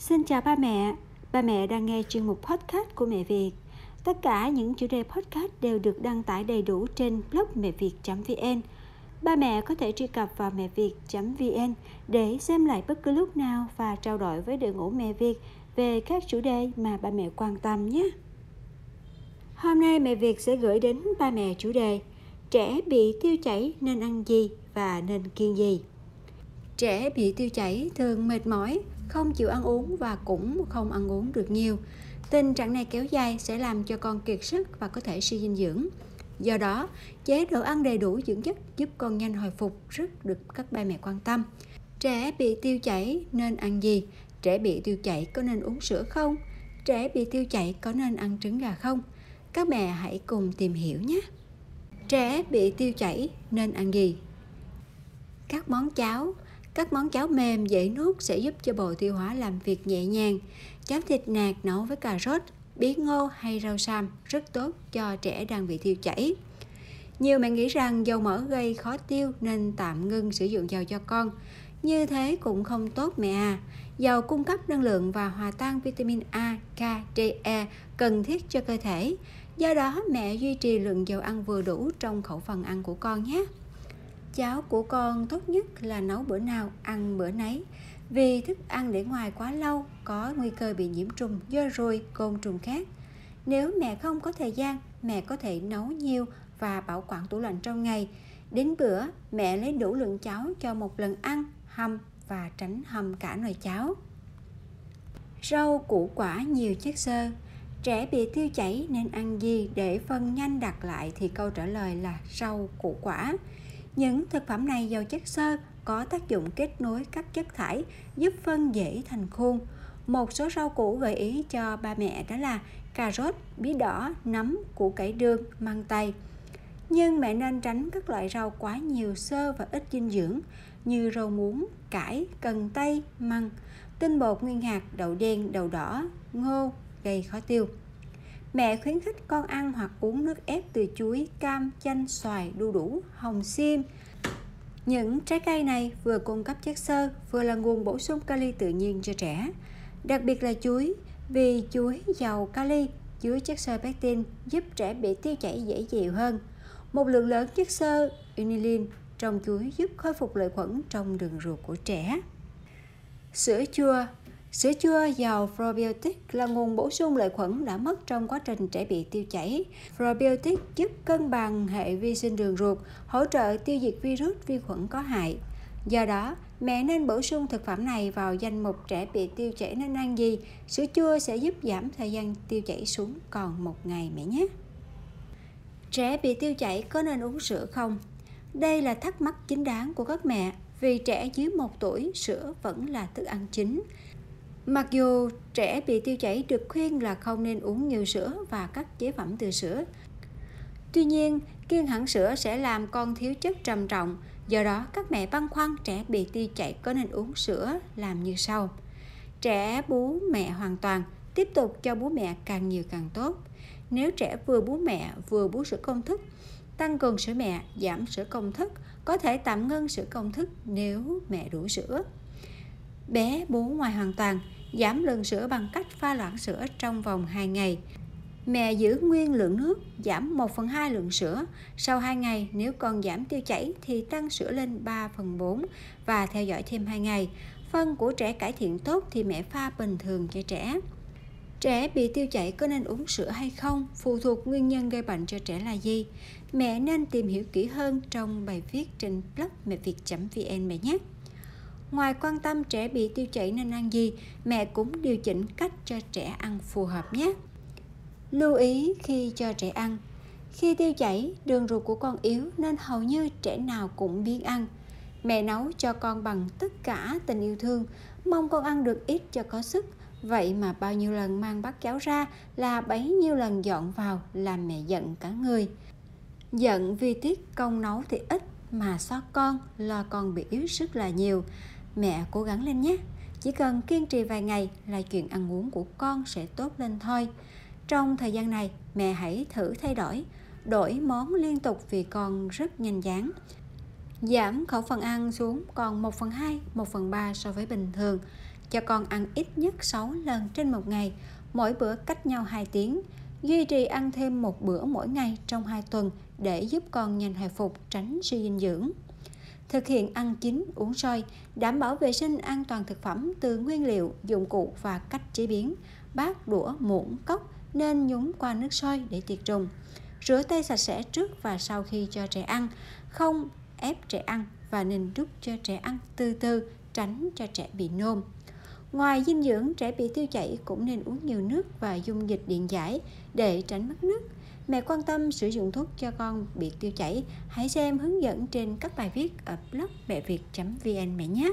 Xin chào ba mẹ. Ba mẹ đang nghe chuyên mục podcast của Mẹ Việt. Tất cả những chủ đề podcast đều được đăng tải đầy đủ trên blog mẹviệt.vn. Ba mẹ có thể truy cập vào mẹviệt.vn để xem lại bất cứ lúc nào và trao đổi với đội ngũ Mẹ Việt về các chủ đề mà ba mẹ quan tâm nhé. Hôm nay Mẹ Việt sẽ gửi đến ba mẹ chủ đề trẻ bị tiêu chảy nên ăn gì và nên kiêng gì. Trẻ bị tiêu chảy thường mệt mỏi, không chịu ăn uống và cũng không ăn uống được nhiều. Tình trạng này kéo dài sẽ làm cho con kiệt sức và có thể suy dinh dưỡng. Do đó, chế độ ăn đầy đủ dưỡng chất giúp con nhanh hồi phục rất được các ba mẹ quan tâm. Trẻ bị tiêu chảy nên ăn gì? Trẻ bị tiêu chảy có nên uống sữa không? Trẻ bị tiêu chảy có nên ăn trứng gà không? Các mẹ hãy cùng tìm hiểu nhé. Trẻ bị tiêu chảy nên ăn gì? Các món cháo mềm dễ nuốt sẽ giúp cho bộ tiêu hóa làm việc nhẹ nhàng. Cháo thịt nạc nấu với cà rốt, bí ngô hay rau sam rất tốt cho trẻ đang bị tiêu chảy. Nhiều mẹ nghĩ rằng dầu mỡ gây khó tiêu nên tạm ngưng sử dụng dầu cho con. Như thế cũng không tốt mẹ à. Dầu cung cấp năng lượng và hòa tan vitamin A, K, D, E cần thiết cho cơ thể. Do đó mẹ duy trì lượng dầu ăn vừa đủ trong khẩu phần ăn của con nhé. Cháo của con tốt nhất là nấu bữa nào ăn bữa nấy, vì thức ăn để ngoài quá lâu có nguy cơ bị nhiễm trùng do ruồi, côn trùng khác. Nếu mẹ không có thời gian, mẹ có thể nấu nhiều và bảo quản tủ lạnh trong ngày. Đến bữa, mẹ lấy đủ lượng cháo cho một lần ăn, hầm và tránh hầm cả nồi cháo. Rau củ quả nhiều chất xơ. Trẻ bị tiêu chảy nên ăn gì để phân nhanh đặt lại thì câu trả lời là rau củ quả. Những thực phẩm này giàu chất xơ, có tác dụng kết nối các chất thải, giúp phân dễ thành khuôn. Một số rau củ gợi ý cho ba mẹ đó là cà rốt, bí đỏ, nấm, củ cải đường, măng tây. Nhưng mẹ nên tránh các loại rau quá nhiều xơ và ít dinh dưỡng như rau muống, cải, cần tây, măng, tinh bột nguyên hạt, đậu đen, đậu đỏ, ngô gây khó tiêu. Mẹ khuyến khích con ăn hoặc uống nước ép từ chuối, cam, chanh, xoài, đu đủ, hồng xiêm. Những trái cây này vừa cung cấp chất xơ, vừa là nguồn bổ sung kali tự nhiên cho trẻ. Đặc biệt là chuối, vì chuối giàu kali, chứa chất xơ pectin giúp trẻ bị tiêu chảy dễ chịu hơn. Một lượng lớn chất xơ inulin trong chuối giúp khôi phục lợi khuẩn trong đường ruột của trẻ. Sữa chua giàu probiotic là nguồn bổ sung lợi khuẩn đã mất trong quá trình trẻ bị tiêu chảy. Probiotic giúp cân bằng hệ vi sinh đường ruột, hỗ trợ tiêu diệt virus, vi khuẩn có hại. Do đó, mẹ nên bổ sung thực phẩm này vào danh mục trẻ bị tiêu chảy nên ăn gì. Sữa chua sẽ giúp giảm thời gian tiêu chảy xuống còn 1 ngày mẹ nhé. Trẻ bị tiêu chảy có nên uống sữa không? Đây là thắc mắc chính đáng của các mẹ, vì trẻ dưới 1 tuổi sữa vẫn là thức ăn chính. Mặc dù trẻ bị tiêu chảy được khuyên là không nên uống nhiều sữa và các chế phẩm từ sữa. Tuy nhiên, kiêng hẳn sữa sẽ làm con thiếu chất trầm trọng. Do đó, các mẹ băn khoăn trẻ bị tiêu chảy có nên uống sữa làm như sau. Trẻ bú mẹ hoàn toàn, tiếp tục cho bú mẹ càng nhiều càng tốt. Nếu trẻ vừa bú mẹ vừa bú sữa công thức, tăng cường sữa mẹ, giảm sữa công thức, có thể tạm ngưng sữa công thức nếu mẹ đủ sữa. Bé bú ngoài hoàn toàn, giảm lượng sữa bằng cách pha loãng sữa trong vòng 2 ngày. Mẹ giữ nguyên lượng nước, giảm 1/2 lượng sữa. Sau 2 ngày, nếu con giảm tiêu chảy thì tăng sữa lên 3/4 và theo dõi thêm 2 ngày. Phân của trẻ cải thiện tốt thì mẹ pha bình thường cho trẻ. Trẻ bị tiêu chảy có nên uống sữa hay không? Phụ thuộc nguyên nhân gây bệnh cho trẻ là gì? Mẹ nên tìm hiểu kỹ hơn trong bài viết trên blog mẹviệt.vn mẹ nhé. Ngoài quan tâm trẻ bị tiêu chảy nên ăn gì, mẹ cũng điều chỉnh cách cho trẻ ăn phù hợp nhé. Lưu ý khi cho trẻ ăn. Khi tiêu chảy, đường ruột của con yếu nên hầu như trẻ nào cũng biếng ăn. Mẹ nấu cho con bằng tất cả tình yêu thương, mong con ăn được ít cho có sức. Vậy mà bao nhiêu lần mang bát cháo ra là bấy nhiêu lần dọn vào làm mẹ giận cả người. Giận vì tiếc công nấu thì ít mà xót con, lo con bị yếu sức là nhiều. Mẹ cố gắng lên nhé. Chỉ cần kiên trì vài ngày là chuyện ăn uống của con sẽ tốt lên thôi. Trong thời gian này, mẹ hãy thử thay đổi món liên tục vì con rất nhanh chán. Giảm khẩu phần ăn xuống còn 1/2, 1/3 so với bình thường. cho con ăn ít nhất 6 lần trên một ngày, mỗi bữa cách nhau 2 tiếng. Duy trì ăn thêm một bữa mỗi ngày trong 2 tuần để giúp con nhanh hồi phục, tránh suy dinh dưỡng. Thực hiện ăn chín, uống sôi, đảm bảo vệ sinh an toàn thực phẩm từ nguyên liệu, dụng cụ và cách chế biến. Bát, đũa, muỗng, cốc nên nhúng qua nước sôi để tiệt trùng. Rửa tay sạch sẽ trước và sau khi cho trẻ ăn, không ép trẻ ăn và nên đút cho trẻ ăn từ từ, tránh cho trẻ bị nôn. Ngoài dinh dưỡng, trẻ bị tiêu chảy cũng nên uống nhiều nước và dung dịch điện giải để tránh mất nước. Mẹ quan tâm sử dụng thuốc cho con bị tiêu chảy, hãy xem hướng dẫn trên các bài viết ở blog mẹviệt.vn mẹ nhé.